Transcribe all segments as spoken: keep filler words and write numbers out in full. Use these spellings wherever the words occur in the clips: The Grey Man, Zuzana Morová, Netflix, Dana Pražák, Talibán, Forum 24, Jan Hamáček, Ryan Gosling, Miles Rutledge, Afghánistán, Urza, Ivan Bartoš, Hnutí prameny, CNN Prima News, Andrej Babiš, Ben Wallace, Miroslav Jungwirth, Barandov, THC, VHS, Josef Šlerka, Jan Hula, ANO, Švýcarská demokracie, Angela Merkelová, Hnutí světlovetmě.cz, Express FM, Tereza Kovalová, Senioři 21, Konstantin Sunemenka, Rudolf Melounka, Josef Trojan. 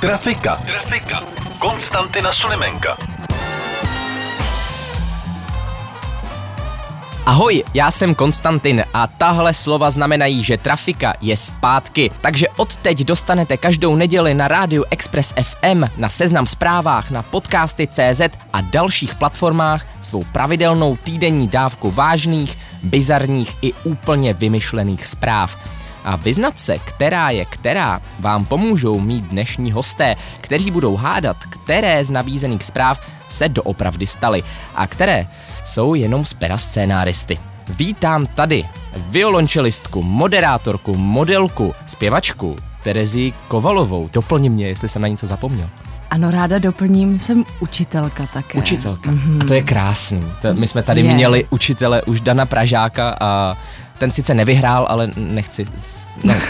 Trafika. Trafika. Konstantina Sunemenka. Ahoj, já jsem Konstantin a tahle slova znamenají, že trafika je zpátky. Takže odteď dostanete každou neděli na rádiu Express F M, na Seznam Zprávách, na podcasty tečka cé zet a dalších platformách svou pravidelnou týdenní dávku vážných, bizarních i úplně vymyšlených zpráv. A vyznat se, která je která, vám pomůžou mít dnešní hosté, kteří budou hádat, které z nabízených zpráv se doopravdy staly a které jsou jenom z pera scénáristy. Vítám tady violončelistku, moderátorku, modelku, zpěvačku Terezi Kovalovou. Doplni mě, jestli jsem na něco zapomněl. Ano, ráda doplním, jsem učitelka také. Učitelka. Mm-hmm. A to je krásný. To, my jsme tady je. měli učitele už Dana Pražáka a ten sice nevyhrál, ale nechci... Ne.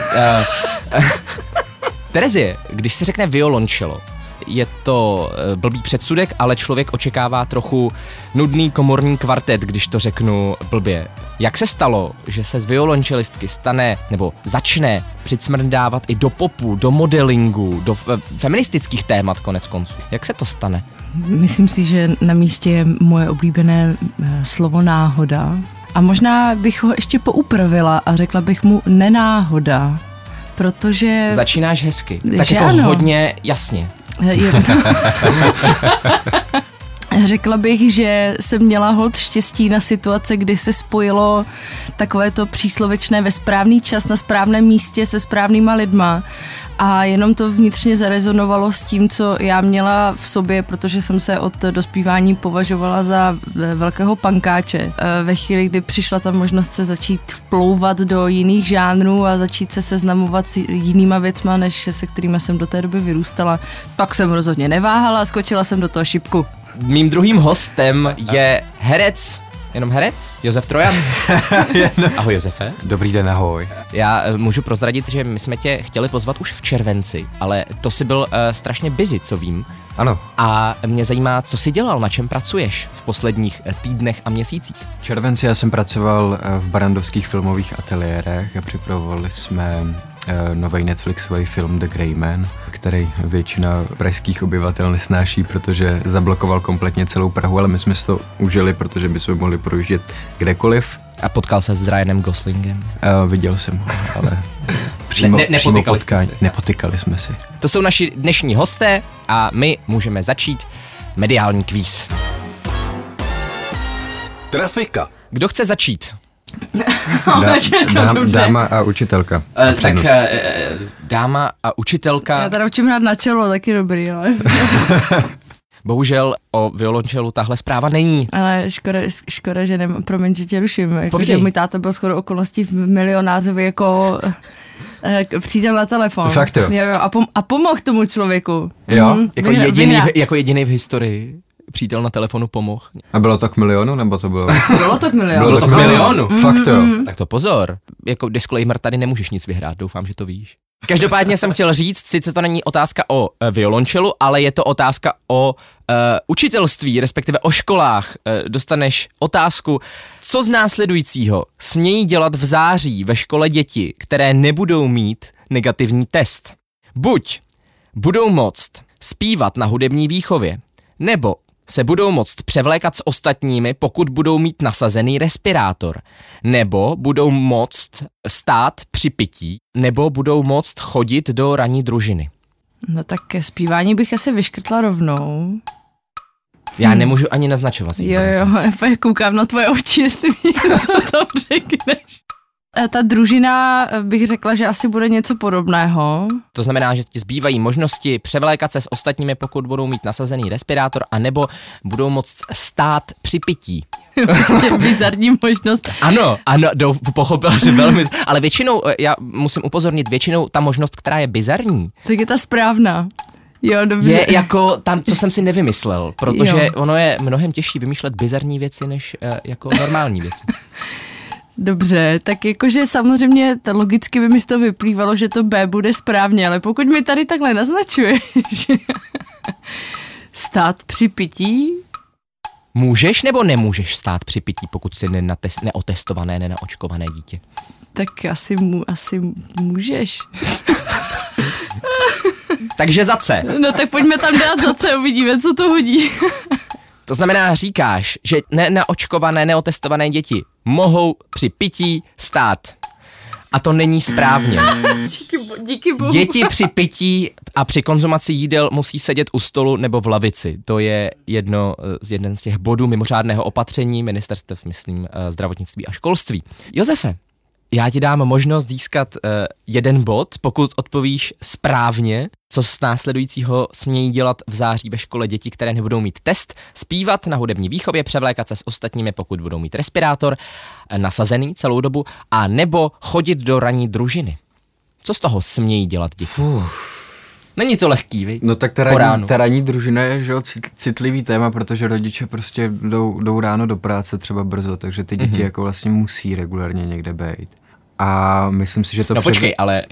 Terezie, když se řekne violončelo, je to blbý předsudek, ale člověk očekává trochu nudný komorní kvartet, když to řeknu blbě. Jak se stalo, že se z violončelistky stane, nebo začne přicmrdávat i do popu, do modelingu, do feministických témat konec konců? Jak se to stane? Myslím si, že na místě je moje oblíbené slovo náhoda. A možná bych ho ještě poupravila a řekla bych mu nenáhoda, protože... Začínáš hezky, tak jako ano. Hodně jasně. Řekla bych, že jsem měla hod štěstí na situace, kdy se spojilo takovéto příslovečné ve správný čas na správném místě se správnýma lidma. A jenom to vnitřně zarezonovalo s tím, co já měla v sobě, protože jsem se od dospívání považovala za velkého pankáče. Ve chvíli, kdy přišla ta možnost se začít vplouvat do jiných žánrů a začít se seznamovat s jinýma věcma, než se kterými jsem do té doby vyrůstala, tak jsem rozhodně neváhala a skočila jsem do toho šipku. Mým druhým hostem je herec, jenom herec, Josef Trojan. Ahoj Josefe. Dobrý den, ahoj. Já můžu prozradit, že my jsme tě chtěli pozvat už v červenci, ale to jsi byl uh, strašně busy, co vím. Ano. A mě zajímá, co jsi dělal, na čem pracuješ v posledních týdnech a měsících. V červenci já jsem pracoval v barandovských filmových ateliérech a připravovali jsme nový Netflixový film The Grey Man, který většina pražských obyvatel nesnáší, protože zablokoval kompletně celou Prahu, ale my jsme si to užili, protože bychom mohli projíždět kdekoliv. A potkal se s Ryanem Goslingem? Uh, viděl jsem ho, ale přímo, ne, ne, přímo potkání. Nepotykali jsme si. To jsou naši dnešní hosté a my můžeme začít mediální kvíz. Trafika. Kdo chce začít? Dá, dám, dáma a učitelka. A tak dáma a učitelka. Já teda učím hrát na čelo, taky dobrý, ale... Bohužel o violončelu tahle zpráva není. Ale škoda, škoda že nemám, promiň, že tě ruším. Jako, že můj táta byl shodou okolností v Milionářovi jako... Přijde na telefon. Fakt jo. A, pom- a pomohl tomu člověku. Jo, mm, jako, vyhra, jediný, vyhra. V, jako jediný v historii. Přítel na telefonu pomohl. A bylo to k milionu, nebo to bylo? Bylo to k milionu. Bylo to k milionu. Mm-hmm. Fakt jo. Tak to pozor. Jako disclaimer, tady nemůžeš nic vyhrát, doufám, že to víš. Každopádně jsem chtěl říct, sice to není otázka o e, violončelu, ale je to otázka o e, učitelství, respektive o školách. E, dostaneš otázku, co z následujícího smějí dělat v září ve škole děti, které nebudou mít negativní test. Buď budou moct zpívat na hudební výchově, nebo se budou moct převlékat s ostatními, pokud budou mít nasazený respirátor, nebo budou moct stát při pití, nebo budou moct chodit do ranní družiny. No tak ke zpívání bych asi vyškrtla rovnou. Já hmm. nemůžu ani naznačovat. Jo, jo, já koukám na tvoje oči, jestli mi něco tam řekneš. Ta družina, bych řekla, že asi bude něco podobného. To znamená, že ti zbývají možnosti převlékat se s ostatními, pokud budou mít nasazený respirátor, anebo budou moct stát při pití. Bizarní možnost. Ano, ano, pochopila jsi velmi. Ale většinou, já musím upozornit, většinou ta možnost, která je bizarní. Tak je ta správná. Jo, dobře. Je jako tam, co jsem si nevymyslel, protože jo. Ono je mnohem těžší vymýšlet bizarní věci, než uh, jako normální věci. Dobře, tak jakože samozřejmě ta logicky by mi z toho vyplývalo, že to B bude správně, ale pokud mi tady takhle naznačuje, že stát při pití? Můžeš nebo nemůžeš stát při pití, pokud jsi nenatest, neotestované, nenaočkované dítě? Tak asi, mu, asi můžeš. Takže za C. No tak pojďme tam dát za C, uvidíme, co to hodí. To znamená, říkáš, že nenaočkované, neotestované děti mohou při pití stát. A to není správně. Díky, bo, díky bohu. Děti při pití a při konzumaci jídel musí sedět u stolu nebo v lavici. To je jedno z jeden z těch bodů mimořádného opatření ministerstev, myslím, zdravotnictví a školství. Josefe, já ti dám možnost získat uh, jeden bod, pokud odpovíš správně, co z následujícího smějí dělat v září ve škole děti, které nebudou mít test, zpívat na hudební výchově, převlékat se s ostatními, pokud budou mít respirátor nasazený celou dobu, a nebo chodit do ranní družiny. Co z toho smějí dělat děti? Uf. Není to lehký, vy? No tak ta ranní, ta ranní družina je, že jo, citlivý téma, protože rodiče prostě jdou, jdou ráno do práce třeba brzo, takže ty děti mm-hmm. jako vlastně musí regulárně někde být. A myslím si, že to... No před... počkej, ale e,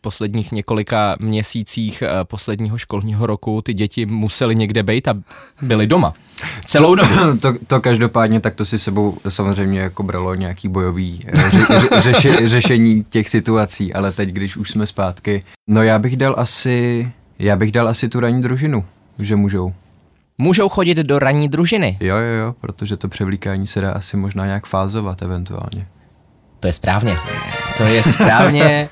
posledních několika měsících e, posledního školního roku ty děti museli někde být a byly doma. Celou dobu. To, to, to každopádně tak to si sebou samozřejmě jako bralo nějaký bojový ře, ře, řeši, řešení těch situací, ale teď, když už jsme zpátky, no já bych dal asi, já bych dal asi tu ranní družinu, že můžou. Můžou chodit do ranní družiny? Jo, jo, jo, protože to převlíkání se dá asi možná nějak fázovat eventuálně. To je správně. To je správně.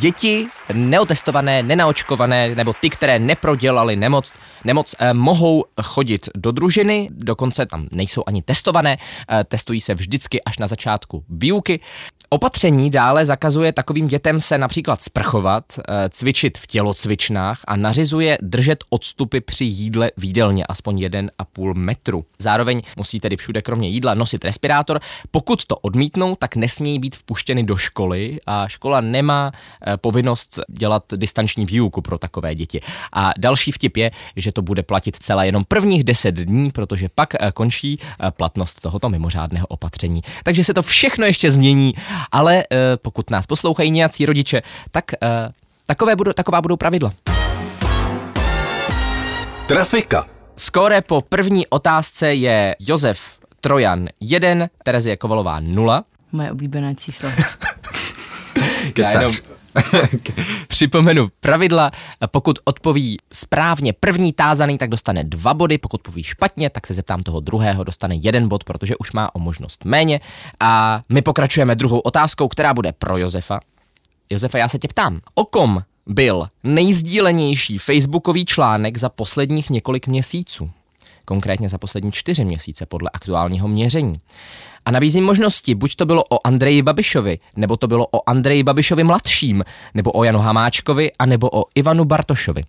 Děti neotestované, nenaočkované, nebo ty, které neprodělali nemoc, nemoc eh, mohou chodit do družiny, dokonce tam nejsou ani testované, eh, testují se vždycky až na začátku výuky. Opatření dále zakazuje takovým dětem se například sprchovat, eh, cvičit v tělocvičnách a nařizuje držet odstupy při jídle v jídelně aspoň jeden a půl metru. Zároveň musí tedy všude kromě jídla nosit respirátor. Pokud to odmítnou, tak nesmějí být vpuštěny do školy a škola nemá eh, povinnost dělat distanční výuku pro takové děti. A další vtip je, že to bude platit celé jenom prvních deset dní, protože pak končí platnost tohoto mimořádného opatření. Takže se to všechno ještě změní, ale pokud nás poslouchají nějací rodiče, tak takové budou, taková budou pravidla. Trafika. Skóre po první otázce je Josef Trojan jedna, Terezie Kovalová nula. Moje oblíbené číslo. Kecáš. Připomenu pravidla, pokud odpoví správně první tázaný, tak dostane dva body, pokud odpoví špatně, tak se zeptám toho druhého, dostane jeden bod, protože už má o možnost méně, a my pokračujeme druhou otázkou, která bude pro Josefa. Josefa, já se tě ptám, o kom byl nejsdílenější facebookový článek za posledních několik měsíců? Konkrétně za poslední čtyři měsíce podle aktuálního měření. A nabízím možnosti, buď to bylo o Andreji Babišovi, nebo to bylo o Andreji Babišovi mladším, nebo o Janu Hamáčkovi, anebo o Ivanu Bartošovi.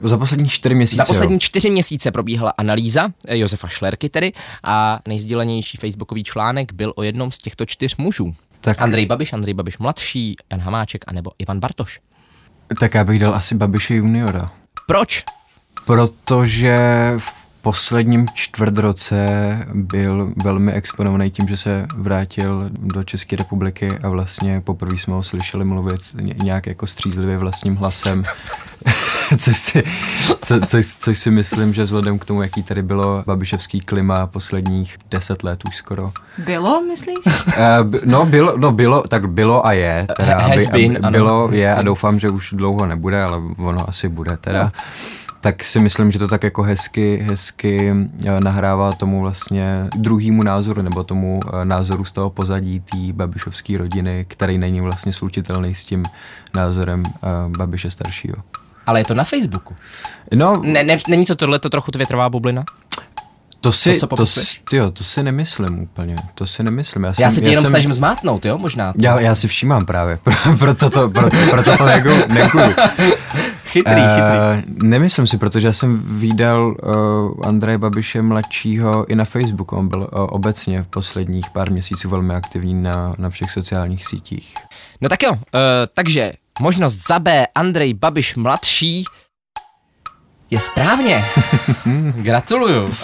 Za poslední čtyři měsíce. Za poslední čtyři měsíce probíhala analýza Josefa Šlerky tedy a nejsdílenější facebookový článek byl o jednom z těchto čtyř mužů. Tak. Andrej Babiš, Andrej Babiš mladší, Jan Hamáček, anebo Ivan Bartoš. Tak já bych dal asi Babiše juniora. Proč? Protože v posledním čtvrtroce byl velmi exponovaný tím, že se vrátil do České republiky a vlastně poprvé jsme ho slyšeli mluvit nějak jako střízlivě vlastním hlasem, což si, co, co, což si myslím, že vzhledem k tomu, jaký tady bylo babišovský klima posledních deset let už skoro. Bylo, myslíš? No bylo, no bylo, tak bylo a je. Teda, aby, been, aby, bylo, ano, je a doufám, že už dlouho nebude, ale ono asi bude teda. No. Tak si myslím, že to tak jako hezky, hezky nahrává tomu vlastně druhýmu názoru, nebo tomu názoru z toho pozadí té babišovské rodiny, který není vlastně slučitelný s tím názorem Babiše staršího. Ale je to na Facebooku? No, ne, ne, není to tohleto trochu větrová bublina? To si, to, to, jo, to si nemyslím úplně, to si nemyslím. Já, jsem, já se ti jenom jsem, snažím zmátnout, jo, možná. Já, já si všímám právě, proto to, pro, proto to jako nekuju. Chytrý, chytrý. Uh, nemyslím si, protože já jsem viděl uh, Andreje Babiše mladšího i na Facebooku. On byl uh, obecně v posledních pár měsíců velmi aktivní na, na všech sociálních sítích. No tak jo, uh, takže možnost za B, Andrej Babiš mladší. je správně. Gratuluju. Uh,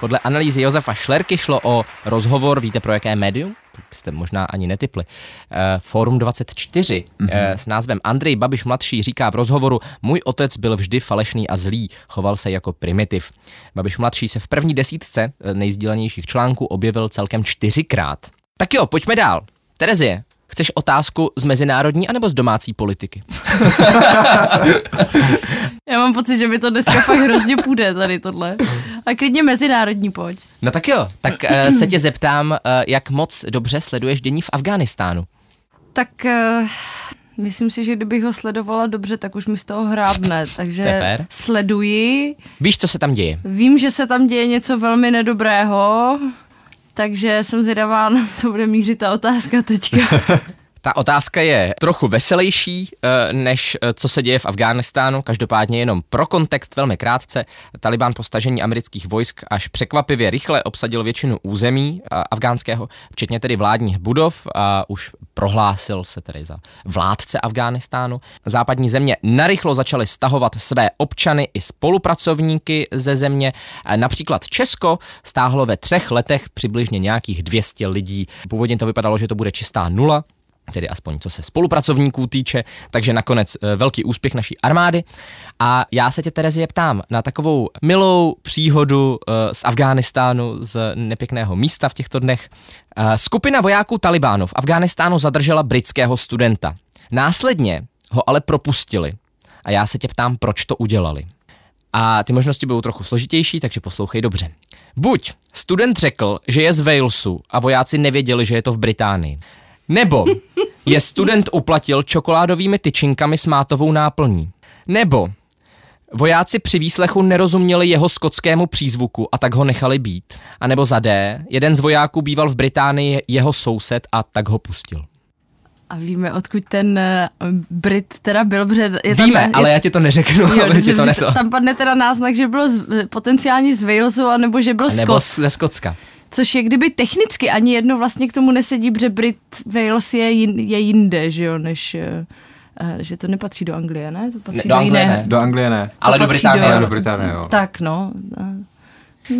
podle analýzy Josefa Šlerky šlo o rozhovor, víte pro jaké médium? To byste možná ani netipli. Uh, Forum dvacet čtyři mm-hmm. uh, s názvem Andrej Babiš mladší říká v rozhovoru: můj otec byl vždy falešný a zlý, choval se jako primitiv. Babiš mladší se v první desítce nejsdílenějších článků objevil celkem čtyřikrát. Tak jo, pojďme dál. Terezie, chceš otázku z mezinárodní anebo z domácí politiky? Já mám pocit, že mi to dneska fakt hrozně půjde tady tohle. A klidně mezinárodní pojď. No tak jo, tak uh, se tě zeptám, uh, jak moc dobře sleduješ dění v Afghánistánu? Tak uh, myslím si, že kdybych ho sledovala dobře, tak už mi z toho hrábne. Takže sleduji. Víš, co se tam děje? Vím, že se tam děje něco velmi nedobrého. Takže jsem zvědavá, na co bude mířit ta otázka teďka. Ta otázka je trochu veselější, než co se děje v Afghánistánu. Každopádně jenom pro kontext velmi krátce. Taliban po stažení amerických vojsk až překvapivě rychle obsadil většinu území afgánského, včetně tedy vládních budov, a už prohlásil se tedy za vládce Afghánistánu. Západní země narychlo začaly stahovat své občany i spolupracovníky ze země. Například Česko stáhlo ve třech letech přibližně nějakých dvě stě lidí. Původně to vypadalo, že to bude čistá nula, tedy aspoň co se spolupracovníků týče, takže nakonec velký úspěch naší armády. A já se tě, Terezie, ptám na takovou milou příhodu z Afghánistánu, z nepěkného místa v těchto dnech. Skupina vojáků Talibánu v Afghánistánu zadržela britského studenta. Následně ho ale propustili. A já se tě ptám, proč to udělali. A ty možnosti budou trochu složitější, takže poslouchej dobře. Buď student řekl, že je z Walesu a vojáci nevěděli, že je to v Británii. Nebo je student uplatil čokoládovými tyčinkami s mátovou náplní. Nebo vojáci při výslechu nerozuměli jeho skotskému přízvuku a tak ho nechali být. A nebo za D, jeden z vojáků býval v Británii jeho soused a tak ho pustil. A víme, odkud ten Brit teda byl, protože... Je víme, tam, ale je, já ti to neřeknu. Jo, ale ti to neto. Tam padne teda náznak, že bylo z, potenciálně z Walesu, anebo že byl Skot. Nebo ze Skotska. Což je, kdyby technicky ani jedno vlastně k tomu nesedí, protože Brit Wales je, jin, je jinde, že jo, než... Že to nepatří do Anglie, ne? To patří ne, do, do Anglie jiné. Ne. Do Anglie ne. Ale do Británie, do, do Británie, jo. Tak, no.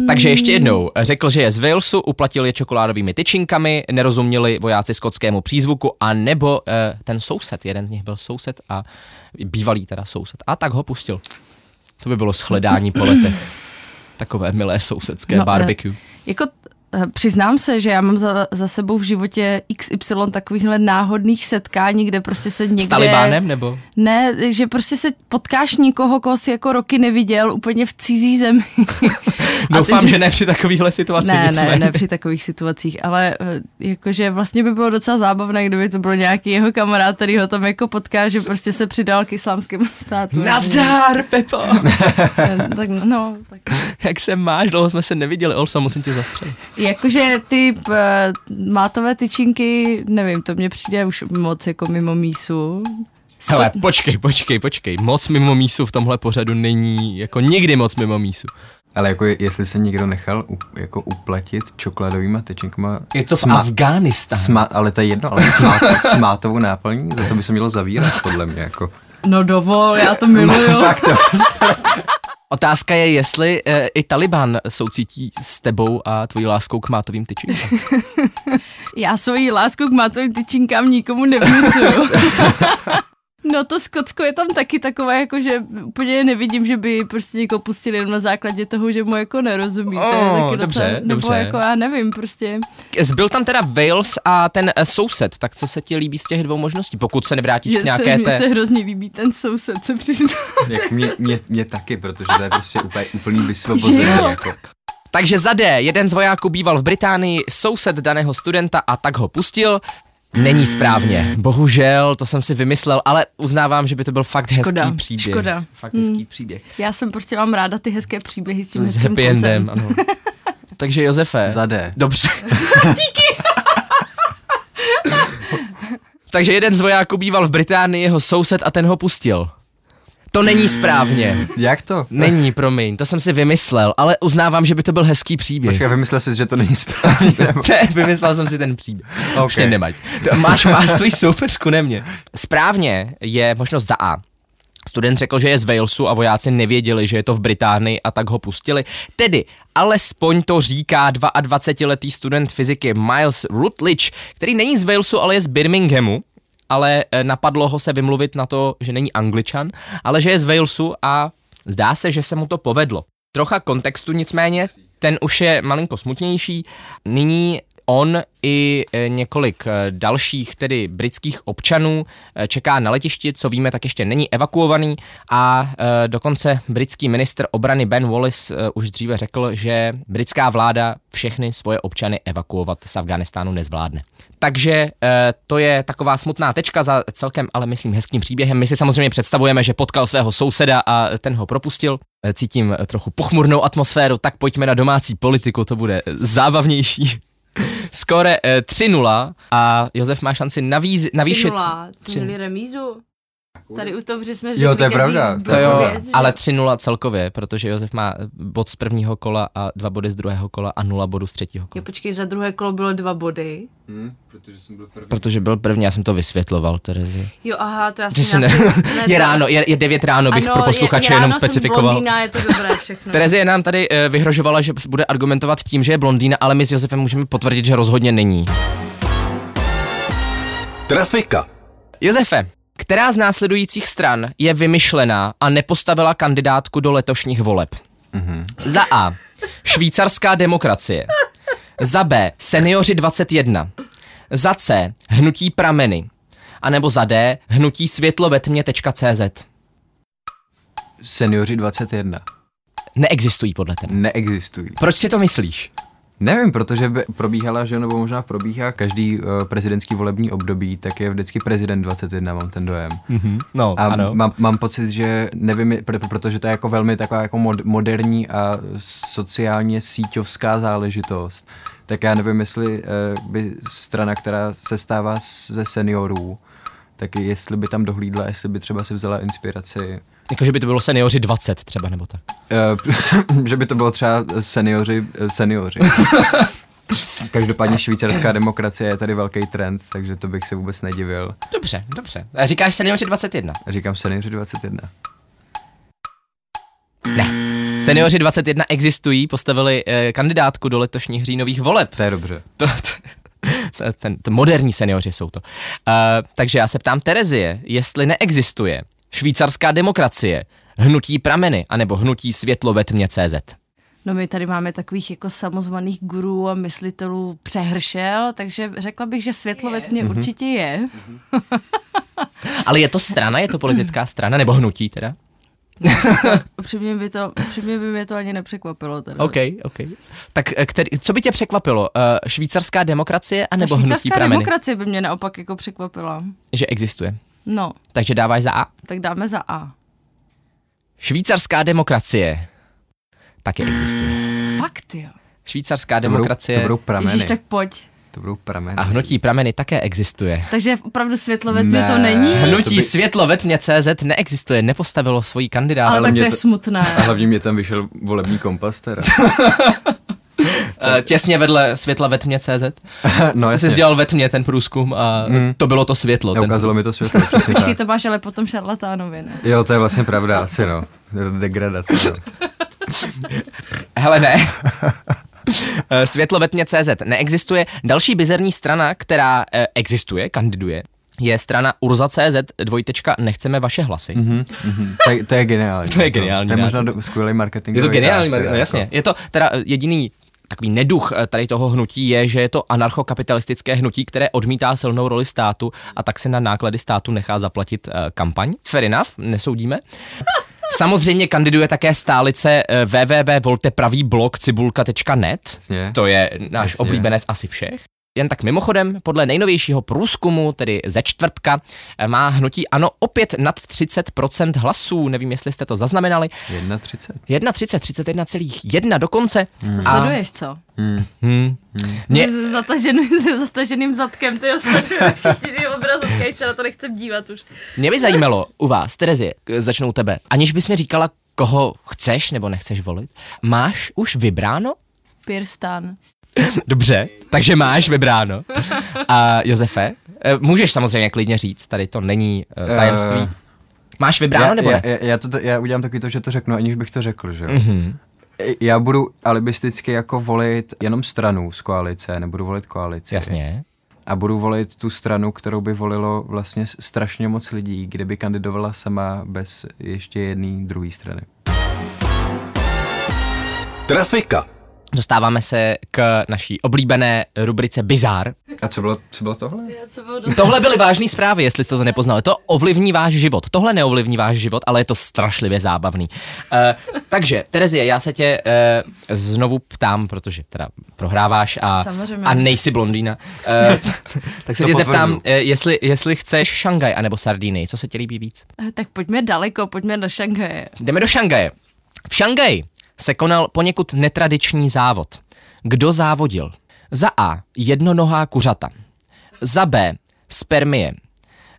Takže ještě jednou. Řekl, že je z Walesu, uplatil je čokoládovými tyčinkami, nerozuměli vojáci skotskému přízvuku, a nebo eh, ten soused, jeden z nich byl soused a bývalý teda soused. A tak ho pustil. To by bylo shledání po letech. Takové milé sousedské no, barbecue. Jako... Přiznám se, že já mám za, za sebou v životě iks ypsilon takovýchhle náhodných setkání, kde prostě se někde... S Talibánem nebo? Ne, že prostě se potkáš někoho, koho si jako roky neviděl, úplně v cizí zemi. Doufám, ty... že ne při takovýchhle situacích. Ne, ne, ne při takových situacích, ale jakože vlastně by bylo docela zábavné, kdyby to byl nějaký jeho kamarád, který ho tam jako potká, že prostě se přidal k islámskému státu. Nazdar, Pepo! Tak no, tak... Jak se máš? Dlouho jsme se neviděli, Olso, musím tě zastřelit. Jakože ty uh, mátové tyčinky, nevím, to mně přijde už moc jako mimo mísu. Skot... Hele, počkej, počkej, počkej, moc mimo mísu v tomhle pořadu není, jako nikdy moc mimo mísu. Ale jako jestli se někdo nechal u, jako uplatit čokoládovýma tyčinkama... Je to sma- v Afghánistánu. Ale to je jedno, ale s, má- s mátovou náplní, za to by se mělo zavírat, podle mě, jako... No dovol, já to miluju. No, fakt, to otázka je, jestli e, i Taliban soucítí s tebou a tvojí láskou k mátovým tyčinkám. Já svojí lásku k mátovým tyčinkám nikomu nevnucuju. No to Skotsko je tam taky takové, jako že úplně nevidím, že by prostě někoho pustili jenom na základě toho, že mu jako nerozumíte. Oh, dobře, docela, nebo dobře. Jako já nevím prostě. Zbyl tam teda Wales a ten uh, soused, tak co se ti líbí z těch dvou možností, pokud se nevrátíš k nějaké se, té... Mně se hrozně líbí ten soused, se přiznám. Mě, mě, mě taky, protože to je prostě úplně úplný vysvobození jako... Takže za D, jeden z vojáků býval v Británii, soused daného studenta a tak ho pustil. Není správně. Bohužel, to jsem si vymyslel, ale uznávám, že by to byl fakt škoda, hezký příběh. Škoda. Fakt hezký hmm. příběh. Já jsem prostě mám ráda ty hezké příběhy s tím s hezkým koncem. Ano. Takže Josefe. Zade. Dobře. Díky. Takže jeden z vojáků býval v Británii, jeho soused a ten ho pustil. To není správně. Jak to? Není, promiň, to jsem si vymyslel, ale uznávám, že by to byl hezký příběh. Počkej, vymyslel jsi, že to není správně. Nebo... Ne, vymyslel jsem si ten příběh. Okay. Už mě nemať. Máš máš tvojí soupeřku, ne mě. Správně je možnost za A. Student řekl, že je z Walesu a vojáci nevěděli, že je to v Británii, a tak ho pustili. Tedy, alespoň to říká dvaadvacetiletý student fyziky Miles Rutledge, který není z Walesu, ale je z Birminghamu, ale napadlo ho se vymluvit na to, že není Angličan, ale že je z Walesu, a zdá se, že se mu to povedlo. Trocha kontextu nicméně, ten už je malinko smutnější. Nyní on i několik dalších, tedy britských občanů, čeká na letišti, co víme, tak ještě není evakuovaný, a dokonce britský ministr obrany Ben Wallace už dříve řekl, že britská vláda všechny svoje občany evakuovat z Afghánistánu nezvládne. Takže to je taková smutná tečka za celkem, ale myslím, hezkým příběhem. My si samozřejmě představujeme, že potkal svého souseda a ten ho propustil. Cítím trochu pochmurnou atmosféru, tak pojďme na domácí politiku, to bude zábavnější. Skore tři nula a Josef má šanci navíz, navýšit. tři nula, jsme měli remízu. Tady u toho, že jsme řekli, jo, to je pravda. To jo, věc, ale tři nula celkově, protože Josef má bod z prvního kola a dva body z druhého kola a nula bodů z třetího kola. Jo, počkej, za druhé kolo bylo dva body. Hmm, protože jsem byl první. Protože byl první, já jsem to vysvětloval, Terezi. Jo, aha, to já jsem ne... Je ráno, je, je devět ráno, bych ano, pro posluchače je, je jenom specifikoval. Ano, blondýna, je to dobré všechno. Terezie nám tady vyhrožovala, že bude argumentovat tím, že je blondýna, ale my s Josefem můžeme potvrdit, že rozhodně není. Trafika. Josefe, která z následujících stran je vymyšlená a nepostavila kandidátku do letošních voleb? Mm-hmm. Za A. Švýcarská demokracie. Za B. Senioři dvacet jedna. Za C. Hnutí prameny. A nebo za D. Hnutí světlovetmě tečka cé zet. Senioři dvacet jedna. Neexistují podle tebe. Neexistují. Proč si to myslíš? Nevím, protože probíhala, že nebo možná probíhá každý uh, prezidentský volební období, tak je vždycky prezident dvacet jedna, mám ten dojem. Mm-hmm. No, a ano. Mám, mám pocit, že nevím, protože to je jako velmi taková jako mod, moderní a sociálně síťovská záležitost. Tak já nevím, jestli uh, by strana, která se stává ze seniorů, tak jestli by tam dohlídla, jestli by třeba si vzala inspiraci. Jako, že by to bylo Senioři dvacet třeba, nebo tak? Že by to bylo třeba senioři, senioři. Každopádně švýcarská demokracie je tady velký trend, takže to bych se vůbec nedivil. Dobře, dobře. A říkáš Senioři dvacet jedna? Říkám Senioři dvacet jedna. Ne. Senioři dvacet jedna existují, postavili eh, kandidátku do letošních říjnových voleb. To je dobře. To, to... Ten, ten, moderní seniori jsou to. Uh, takže já se ptám Terezie, jestli neexistuje švýcarská demokracie, hnutí prameny, anebo hnutí světlovetmě tečka cé zet. No my tady máme takových jako samozvaných gurů a myslitelů přehršel, takže řekla bych, že světlovetmě je. Určitě je. Ale je to strana, je to politická strana, nebo hnutí teda? Upřímně by, by mě to ani nepřekvapilo. Teda. OK, OK. Tak který, co by tě překvapilo? Švýcarská demokracie anebo hnutí prameny? Švýcarská demokracie by mě naopak jako překvapila. Že existuje. No. Takže dáváš za A? Tak dáme za A. Švýcarská demokracie taky existuje. Fakt jo. Švýcarská to budou, demokracie. To budou prameny. Ježíš, tak pojď. To budou prameny. A hnutí prameny také existuje. Takže opravdu světlo ve tmě ne, to není? Hnutí by... světlo ve tmě cé zet neexistuje, nepostavilo svoji kandidátu. Ale tak to je to... smutné. A hlavně mě tam vyšel volební kompas teda. Těsně vedle světla ve tmě tečka cé zet. No, jsi dělal ve tmě ten průzkum a mm. to bylo to světlo. Ten... Ukázalo mi to světlo. Počkej, to máš ale potom šarlatánovi, ne? Jo, to je vlastně pravda asi, no. Degradace, no. Hele, ne. Světlovetně tečka cé zet neexistuje. Další bizarní strana, která existuje, kandiduje, je strana urza tečka cé zet dvojtečka nechceme vaše hlasy. Mm-hmm, mm-hmm. To, to je geniální. To je geniální. To je možná skvělý marketingový. Je to geniální, dát, marketing, jasně. Jako... Je to teda jediný takový neduch tady toho hnutí je, že je to anarchokapitalistické hnutí, které odmítá silnou roli státu a tak se na náklady státu nechá zaplatit kampaň. Fair enough, nesoudíme. Samozřejmě kandiduje také stálice www tečka volte tečka pravý blog tečka cibulka tečka net. To je náš Jasně. oblíbenec asi všech. Jen tak mimochodem, podle nejnovějšího průzkumu, tedy ze čtvrtka, má hnutí ANO opět nad třicet procent hlasů. Nevím, jestli jste to zaznamenali. třicet jedna. třicet jedna celá jedna dokonce. Hmm. To sleduješ, co? Hmm. Hmm. Hmm. Mě... Zatažený, zataženým zadkem, ty ostatuješ všichni ty obrazovky, až se na to nechcem dívat už. Mě by zajímalo u vás, Terezie, začnou tebe, aniž bys mi říkala, koho chceš nebo nechceš volit, máš už vybráno? Pirstan. Dobře, takže máš vybráno. A Josefe, můžeš samozřejmě klidně říct, tady to není tajemství. Uh, Máš vybráno, nebo ne? Já, já, já, to, já udělám taky to, že to řeknu, aniž bych to řekl, že jo. Mm-hmm. Já budu alibisticky jako volit jenom stranu z koalice, nebudu volit koalici. Jasně. A budu volit tu stranu, kterou by volilo vlastně strašně moc lidí, kdyby kandidovala sama bez ještě jedné druhé strany. Trafika. Dostáváme se k naší oblíbené rubrice Bizár. A co bylo, co bylo tohle? Co bylo do... Tohle byly vážné zprávy, jestli jste to nepoznali. To ovlivní váš život. Tohle neovlivní váš život, ale je to strašlivě zábavný. Uh, takže, Terezie, já se tě uh, znovu ptám, protože teda prohráváš a, a nejsi blondýna. Uh, tak se tě zeptám, uh, jestli, jestli chceš Šangaj anebo Sardinii. Co se ti líbí víc? Uh, tak pojďme daleko, pojďme do Šangaje. Jdeme do Šangaje. V Šangaji se konal poněkud netradiční závod. Kdo závodil? Za A jednonohá kuřata, za B spermie,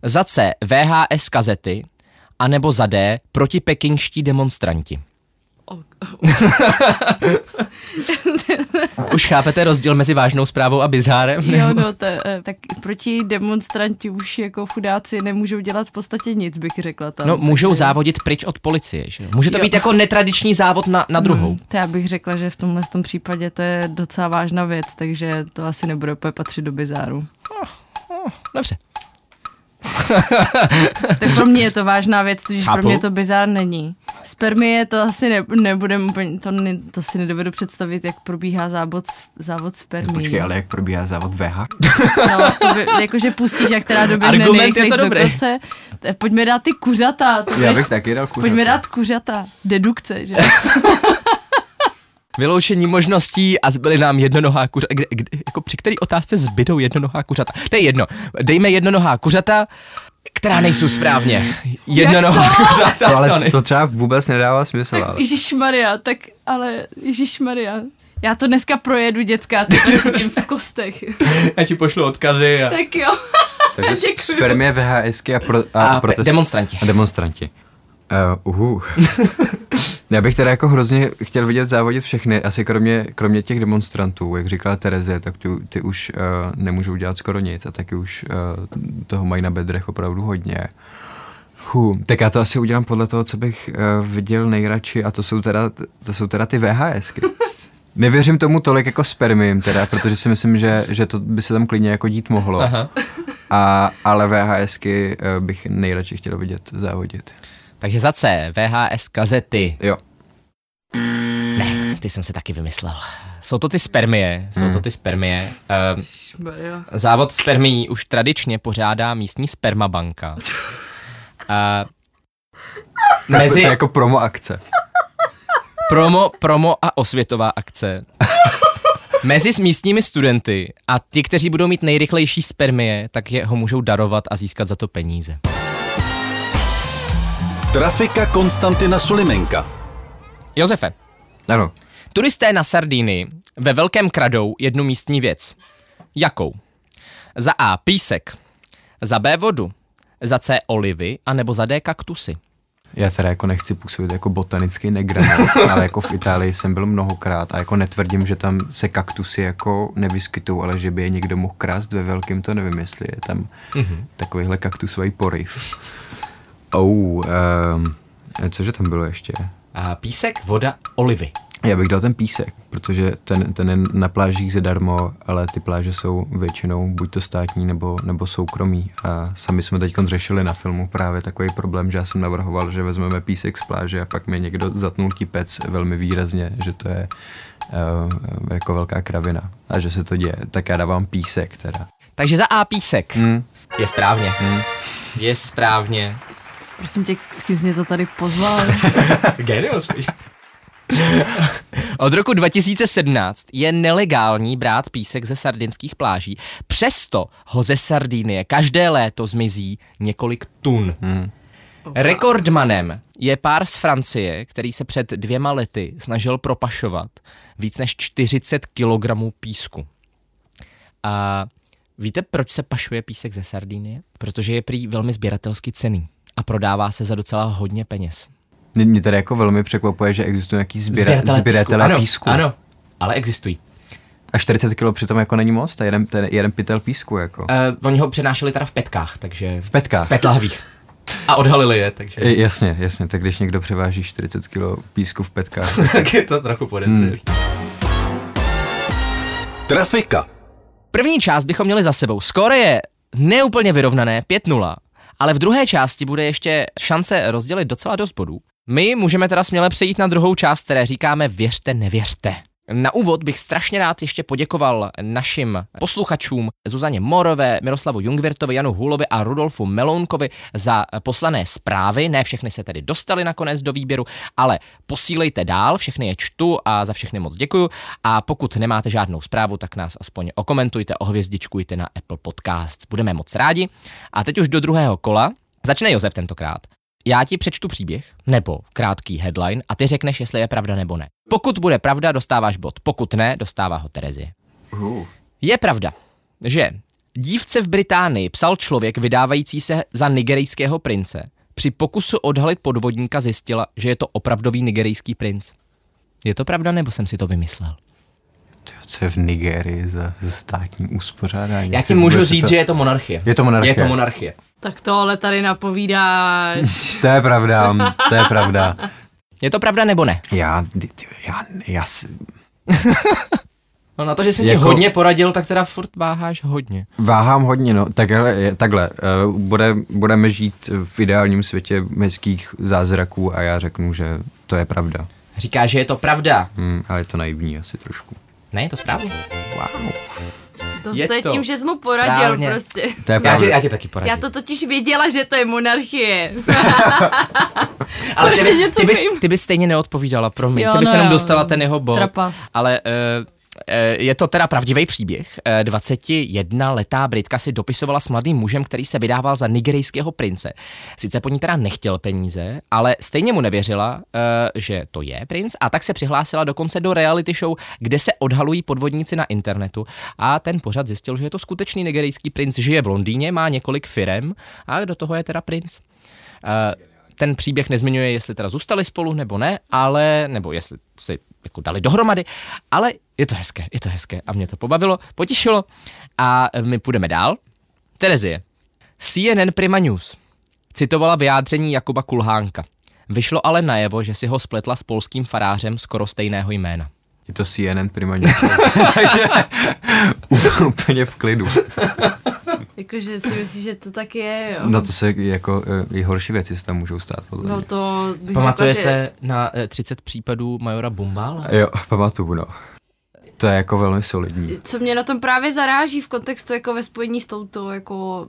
za C V H S kazety, anebo za D protipekingští demonstranti. Oh, oh. Už chápete rozdíl mezi vážnou zprávou a bizárem? Jo, no, t- tak proti demonstranti už jako chudáci nemůžou dělat v podstatě nic, bych řekla tam. No, můžou takže... závodit pryč od policie, že? Může to jo. být jako netradiční závod na, na druhou. Hmm, to já bych řekla, že v tomhle tom případě to je docela vážná věc, takže to asi nebude úplně patřit do bizáru. Oh, oh, dobře. Tak pro mě je to vážná věc, tudíž Chápu. Pro mě to bizár není. Spermie to asi ne, nebudem úplně, to, ne, to si nedovedu představit, jak probíhá závod, závod spermie. Počkej, ale jak probíhá závod V H? No, jakože pustíš, jak teda doběhne nejech do konce. Pojďme dát ty kuřata. Já bych taky dal kuřata. Pojďme dát kuřata. Dedukce, že? Vyloučení možností a zbyly nám jednonohá kuřata. Kde, kde, jako při který otázce zbydou jednonohá kuřata? To je jedno. Dejme jednonohá kuřata, která nejsou správně. Jednonohá kuřata. To, ale to, to třeba vůbec nedává smysl. Tak ale. Ježišmarja, tak ale Ježišmarja. Já to dneska projedu, děcka, ty cítím v kostech. Já ti pošlu odkazy. A... Tak jo. Takže spermie, VHSky a, pro, a, a protest... demonstranti. A demonstranti. Uh, uhu. Já bych teda jako hrozně chtěl vidět závodit všechny, asi kromě, kromě těch demonstrantů, jak říkala Terezie, tak tu, ty už uh, nemůžou dělat skoro nic a taky už uh, toho mají na bedrech opravdu hodně. Huh, tak já to asi udělám podle toho, co bych uh, viděl nejradši a to jsou teda, to jsou teda ty VHSky. Nevěřím tomu tolik jako spermím teda, protože si myslím, že, že to by se tam klidně jako dít mohlo. Aha. A, ale VHSky uh, bych nejradši chtěl vidět závodit. Takže za C, V H S kazety. Jo. Ne, ty jsem si taky vymyslel. Jsou to ty spermie, jsou hmm. to ty spermie. Uh, závod spermií už tradičně pořádá místní spermabanka. Uh, mezi... To je jako promo akce. Promo, promo a osvětová akce. Mezi s místními studenty a ti, kteří budou mít nejrychlejší spermie, tak je ho můžou darovat a získat za to peníze. Trafika Konstantina Sunemenka. Josefe. Ano. Turisté na Sardinii ve velkém kradou jednu místní věc. Jakou? Za A písek, za B vodu, za C olivy, anebo za D kaktusy. Já teda jako nechci působit jako botanický negrant, ale jako v Itálii jsem byl mnohokrát a jako netvrdím, že tam se kaktusy jako nevyskytují, ale že by je někdo mohl krást ve velkým, to nevím, jestli je tam mm-hmm. takovýhle kaktusový poryv. Oh, um, cože tam bylo ještě? A písek, voda, olivy. Já bych dal ten písek, protože ten, ten je na plážích zadarmo, ale ty pláže jsou většinou buď to státní nebo, nebo soukromí. A sami jsme teď řešili na filmu právě takový problém, že já jsem navrhoval, že vezmeme písek z pláže a pak mi někdo zatnul tipec velmi výrazně, že to je uh, jako velká kravina a že se to děje. Tak já dávám písek teda. Takže za A písek. Mm. Je správně. Mm. Je správně. Prosím tě, s kým jsi mě to tady pozval? Genius, víš. Od roku dva tisíce sedmnáct je nelegální brát písek ze sardinských pláží, přesto ho ze Sardinie každé léto zmizí několik tun. Hmm. Rekordmanem je pár z Francie, který se před dvěma lety snažil propašovat víc než čtyřicet kilogramů písku. A víte, proč se pašuje písek ze Sardinie? Protože je prý velmi sběratelsky cenný. A prodává se za docela hodně peněz. Mě tady jako velmi překvapuje, že existují nějaký sběratele písku. Ano, ano, ale existují. A čtyřicet kilo přitom jako není moc? To je jeden, jeden pytel písku jako. Uh, oni ho přenášeli teda v petkách, takže... V petkách? V petlahvích. A odhalili je, takže... Jasně, jasně, tak když někdo převáží čtyřicet kilo písku v petkách, tak, tak je to trochu podezřelý. Hmm. Trafika. První část bychom měli za sebou. Skóre je neúplně vyrovnané, pět nula, ale v druhé části bude ještě šance rozdělit docela dost bodů. My můžeme teda směle přejít na druhou část, které říkáme věřte, nevěřte. Na úvod bych strašně rád ještě poděkoval našim posluchačům Zuzaně Morové, Miroslavu Jungwirthovi, Janu Hulovi a Rudolfu Melounkovi za poslané zprávy. Ne všechny se tedy dostaly nakonec do výběru, ale posílejte dál, všechny je čtu a za všechny moc děkuju. A pokud nemáte žádnou zprávu, tak nás aspoň okomentujte, ohvězdičkujte na Apple Podcast. Budeme moc rádi. A teď už do druhého kola. Začne Josef tentokrát. Já ti přečtu příběh, nebo krátký headline a ty řekneš, jestli je pravda nebo ne. Pokud bude pravda, dostáváš bod, pokud ne, dostává ho Terezie. Uh. Je pravda, že dívce v Británii psal člověk vydávající se za nigerijského prince. Při pokusu odhalit podvodníka zjistila, že je to opravdový nigerijský princ. Je to pravda, nebo jsem si to vymyslel? Co je v Nigerii za, za státní uspořádání? Já ti můžu říct, to... že je to monarchie. Je to monarchie. Je to monarchie. Tak tohle tady napovídáš. To je pravda, to je pravda. Je to pravda nebo ne? Já, já, já si... No na to, že jsem jako... ti hodně poradil, tak teda furt váháš hodně. Váhám hodně, no. Tak, hele, takhle, Bude, budeme žít v ideálním světě hezkých zázraků a já řeknu, že to je pravda. Říká, že je to pravda. Hmm, ale je to naivní asi trošku. Ne, je to správně. Wow. To je, to je tím, že jsi mu poradil správně. Prostě. To je já, já tě taky poradil. Já to totiž věděla, že to je monarchie. Ale ty bys, ty, bys, ty bys stejně neodpovídala, promiň. Jo, ty bys no, jenom jo, dostala ten jeho bod. Trapas. Ale uh, je to teda pravdivý příběh. dvacetijednaletá Britka si dopisovala s mladým mužem, který se vydával za nigerijského prince. Sice po ní teda nechtěl peníze, ale stejně mu nevěřila, že to je princ, a tak se přihlásila dokonce do reality show, kde se odhalují podvodníci na internetu, a ten pořad zjistil, že je to skutečný nigerijský princ, žije v Londýně, má několik firem a do toho je teda princ. Ten příběh nezmiňuje, jestli teda zůstali spolu nebo ne, ale nebo jestli si jako dali dohromady, ale je to hezké, je to hezké a mě to pobavilo, potěšilo a my půjdeme dál. Terezie. C N N Prima News citovala vyjádření Jakuba Kulhánka. Vyšlo ale najevo, že si ho spletla s polským farářem skoro stejného jména. Je to C N N Prima News, takže úplně v klidu. Jakože si myslíš, že to tak je, jo? No to se jako i horší věci se tam můžou stát, podle mě. No to bych Pamatujete řekla, že... na třicet případů majora Bumbála? Jo, pamatuju, no. To je jako velmi solidní. Co mě na tom právě zaráží v kontextu jako ve spojení s touto jako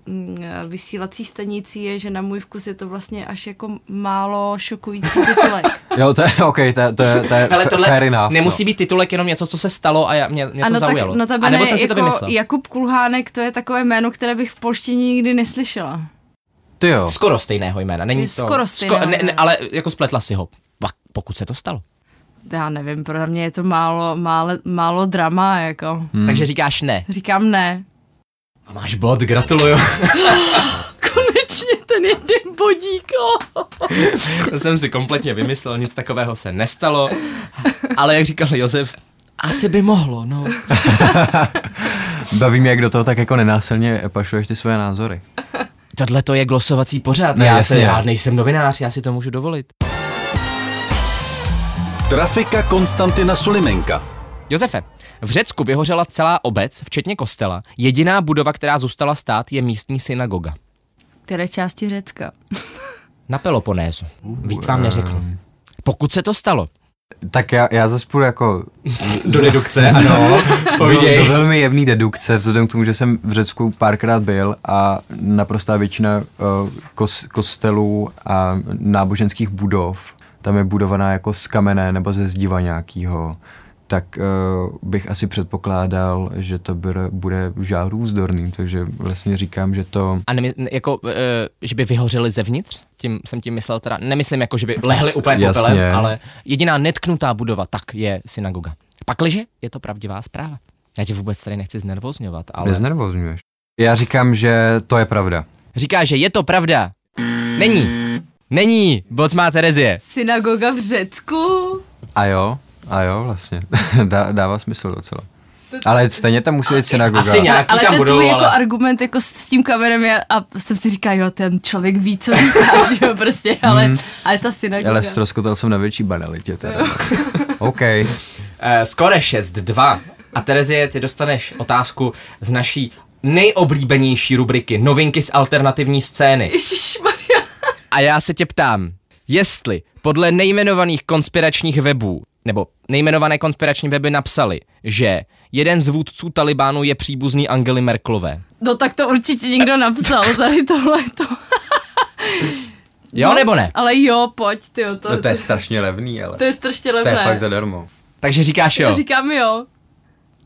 vysílací stanicí je, že na můj vkus je to vlastně až jako málo šokující titulek. Jo, to je OK, to je, to je, to je ale tohle fair enough, nemusí no. být titulek jenom něco, co se stalo a já, mě, mě ano, to zaujalo. Tak, no a nebo jsem si jako to vymyslel. Jakub Kulhánek, to je takové jméno, které bych v polštině nikdy neslyšela. Ty jo. Skoro stejného jména, není to. Skoro stejného Sko- ne, ne, ale jako spletla si ho, pokud se to stalo. Já nevím, pro mě je to málo, málo, málo drama, jako. Hmm. Takže říkáš ne? Říkám ne. A máš bod, gratuluju. Konečně ten jeden bodík. To jsem si kompletně vymyslel, nic takového se nestalo. Ale jak říkal Josef, asi by mohlo, no. Baví mě, jak do toho tak jako nenásilně pašuješ ty své názory. Tohle to je glosovací pořad, ne, já, jasně, se, já nejsem novinář, já si to můžu dovolit. Trafika Konstantina Sunemenka. Josefe, v Řecku vyhořela celá obec, včetně kostela. Jediná budova, která zůstala stát, je místní synagoga. Které části Řecka? Na Peloponézu. Víc vám neřeknu. Pokud se to stalo. Tak já, já zase půjdu jako... do dedukce, ano. Povídej. Do, do velmi jemný dedukce, vzhledem k tomu, že jsem v Řecku párkrát byl a naprostá většina uh, kos, kostelů a náboženských budov tam je budovaná jako z kamene nebo ze zdiva nějakýho, tak uh, bych asi předpokládal, že to bude, bude žárůvzdorný, takže vlastně říkám, že to... A ne, jako, uh, že by vyhořeli zevnitř? Tím jsem tím myslel teda, nemyslím jako, že by lehli úplně popelem, ale jediná netknutá budova, tak je synagoga. Pakliže je to pravdivá zpráva. Já tě vůbec tady nechci znervozňovat, ale... Neznervozňuješ. Já říkám, že to je pravda. Říká, že je to pravda. Není. Není, bod má Terezie. Synagoga v Řecku? A jo, a jo, vlastně. Dá, dává smysl docela. Ale stejně tam musí být synagoga. Asi nějaký ale tam budou, tvůj ale... jako argument jako s tím kamerem je, a jsem si říká, jo, ten člověk ví, co říká, že jo, prostě, ale, mm. ale ta synagoga. Ale ztroskotal jsem na větší banalitě teda. OK. Uh, skoro šest dva. A Terezie, ty dostaneš otázku z naší nejoblíbenější rubriky Novinky z alternativní scény. Ježišmarja. A já se tě ptám, jestli podle nejmenovaných konspiračních webů, nebo nejmenované konspirační weby napsali, že jeden z vůdců Talibánu je příbuzný Angely Merkelové. No tak to určitě někdo napsal, tady tohleto. Jo, no, nebo ne? Ale jo, pojď, tyjo. To, no to je strašně levný, ale. To je strašně levné. To je fakt zadarmo. Takže říkáš jo? Já říkám jo.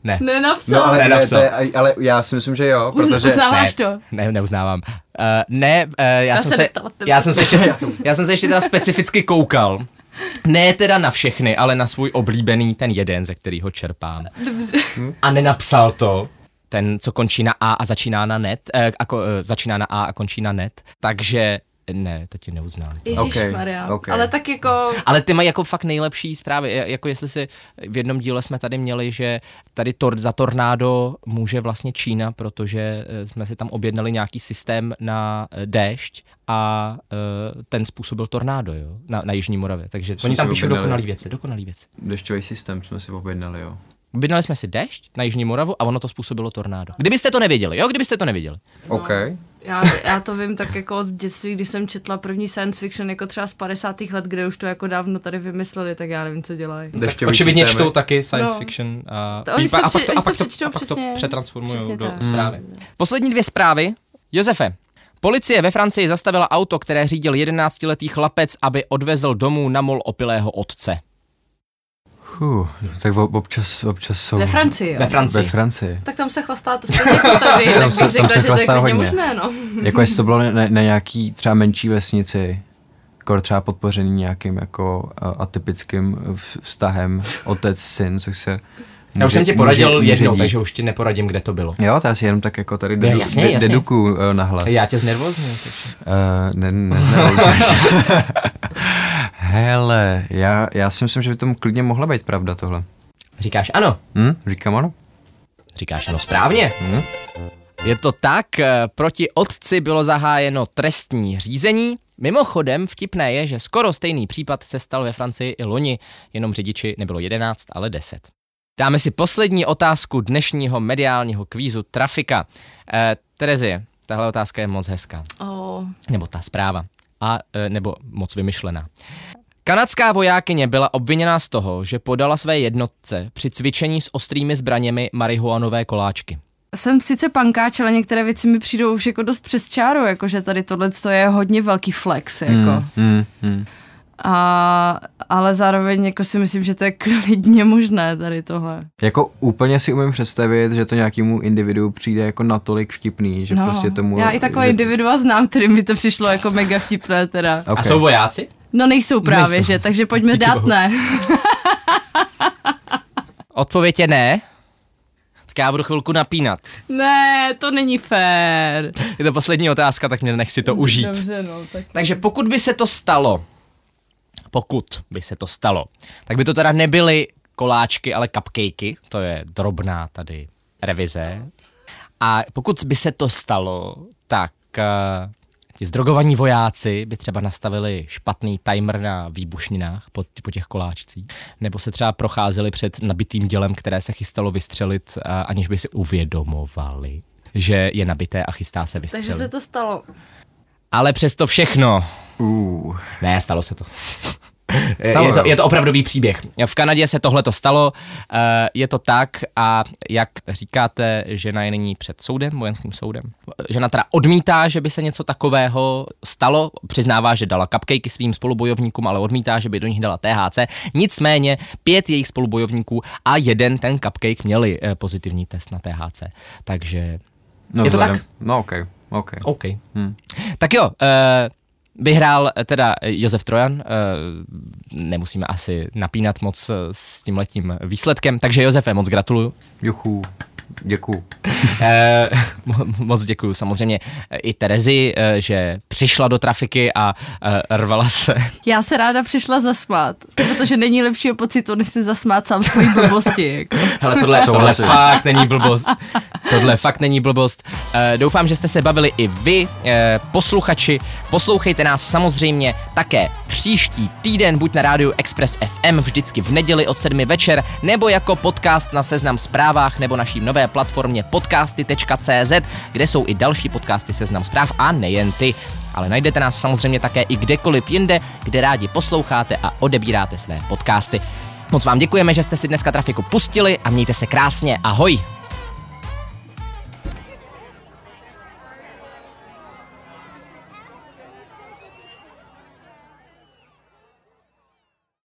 Ne. Nenapsal. No, ale, nenapsal. Ne, je, ale já si myslím, že jo, protože... Uznáváš ne, to? Ne, neuznávám. Uh, ne, uh, já, já jsem se, já jsem se ještě, já jsem se ještě teda specificky koukal. Ne teda na všechny, ale na svůj oblíbený, ten jeden, ze kterýho čerpám. Dobře. A nenapsal to. Ten, co končí na A a začíná na net, eh, ako, eh, začíná na A a končí na net, takže... Ne, to ti neuznali. Ježišmarja, okay, okay. Ale tak jako... Ale ty mají jako fakt nejlepší zprávy, jako jestli si v jednom díle jsme tady měli, že tady tor- za tornádo může vlastně Čína, protože jsme si tam objednali nějaký systém na déšť a uh, ten způsobil tornádo, jo, na, na Jižní Moravě, takže jsme oni tam píšou dokonalý věci, dokonalý věci. Dešťový systém jsme si objednali, jo. Objednali jsme si déšť na Jižní Moravu a ono to způsobilo tornádo. Kdybyste to nevěděli, jo, kdybyste to nevěděli. No. Okay. Já, já to vím tak jako od dětství, když jsem četla první science fiction jako třeba z padesátých let, kde už to jako dávno tady vymysleli, tak já nevím, co dělají. Očividně čtou taky science no. fiction a, to, pípa, a, při, a pak to, to, to přetransformují do zprávy. Hmm. Poslední dvě zprávy. Josefe, policie ve Francii zastavila auto, které řídil jedenáctiletý chlapec, aby odvezl domů na mol opilého otce. Uh, tak občas, občas jsou... Ve Francii, jo? Ve Francii. Ve Francii. Tak tam se chlastá, to se někdo tady, tak bych řekla, že to je klidně možné, no. Jako jestli to bylo na, na nějaký třeba menší vesnici, jako třeba podpořený nějakým jako atypickým vztahem otec-syn, což se... Může, já už jsem ti poradil může, může jednou, dít. Takže už ti neporadím, kde to bylo. Jo, to asi jenom tak jako tady dedu, jasně, de, jasně. deduku uh, nahlas. Já tě znervozním. Uh, ne, ne, Hele, já, já si myslím, že by tomu klidně mohla být pravda tohle. Říkáš ano? Hm, říkám ano. Říkáš ano správně. Hm. Je to tak, proti otci bylo zahájeno trestní řízení. Mimochodem vtipné je, že skoro stejný případ se stal ve Francii i loni. Jenom řidiči nebylo jedenáct, ale deset. Dáme si poslední otázku dnešního mediálního kvízu Trafika. Eh, Terezie, tahle otázka je moc hezká. Oh. Nebo ta zpráva. A eh, nebo moc vymyšlená. Kanadská vojákyně byla obviněná z toho, že podala své jednotce při cvičení s ostrými zbraněmi marihuanové koláčky. Jsem sice pankáč, ale některé věci mi přijdou už jako dost přes čáru, jakože tady tohleto je hodně velký flex, jako. Mm, mm, mm. A, ale zároveň jako si myslím, že to je klidně možné tady tohle. Jako úplně si umím představit, že to nějakému individu přijde jako natolik vtipný, že no, prostě tomu... Já i takové že... individua znám, který mi to přišlo jako mega vtipné teda. Okay. A jsou vojáci? No nejsou právě, nejsou. Že? Takže pojďme díky dát bohu. Ne. Odpověď je ne. Tak já budu chvilku napínat. Ne, to není fér. Je to poslední otázka, tak mě nech si to užít. Dobře, no, tak... Takže pokud by se to stalo, Pokud by se to stalo, tak by to teda nebyly koláčky, ale cupcakey, to je drobná tady revize. A pokud by se to stalo, tak uh, ti zdrogovaní vojáci by třeba nastavili špatný timer na výbušninách po, po těch koláčcích, nebo se třeba procházeli před nabitým dělem, které se chystalo vystřelit, uh, aniž by si uvědomovali, že je nabité a chystá se vystřelit. Takže se to stalo. Ale přesto všechno. Uh. Ne, stalo se to. Stalo, je, to je to opravdový příběh. V Kanadě se tohle to stalo, je to tak a jak říkáte, žena je nyní před soudem, vojenským soudem. Žena teda odmítá, že by se něco takového stalo, přiznává, že dala cupcakey svým spolubojovníkům, ale odmítá, že by do nich dala T H C. Nicméně pět jejich spolubojovníků a jeden ten cupcake měli pozitivní test na T H C. Takže no, je to vzhledem. Tak? No okej, okay, okay. okay. hmm. Tak jo, e- vyhrál teda Josef Trojan, nemusíme asi napínat moc s tímhletím výsledkem, takže Josefe, moc gratuluju. Juchu. Děkuju. Eh, moc děkuju samozřejmě i Terezi, eh, že přišla do trafiky a eh, rvala se. Já se ráda přišla zasmát, protože není lepšího pocitu, než si zasmát sám svojí blbosti. Jako. Hele, tohle, tohle fakt není blbost. Tohle fakt není blbost. Eh, doufám, že jste se bavili i vy, eh, posluchači. Poslouchejte nás samozřejmě také příští týden, buď na rádiu Express F M, vždycky v neděli od sedmi večer, nebo jako podcast na Seznam Zprávách, nebo naší nové platformě podcasty tečka cé zet, kde jsou i další podcasty Seznam Zpráv a nejen ty. Ale najdete nás samozřejmě také i kdekoliv jinde, kde rádi posloucháte a odebíráte své podcasty. Moc vám děkujeme, že jste si dneska trafiku pustili a mějte se krásně. Ahoj!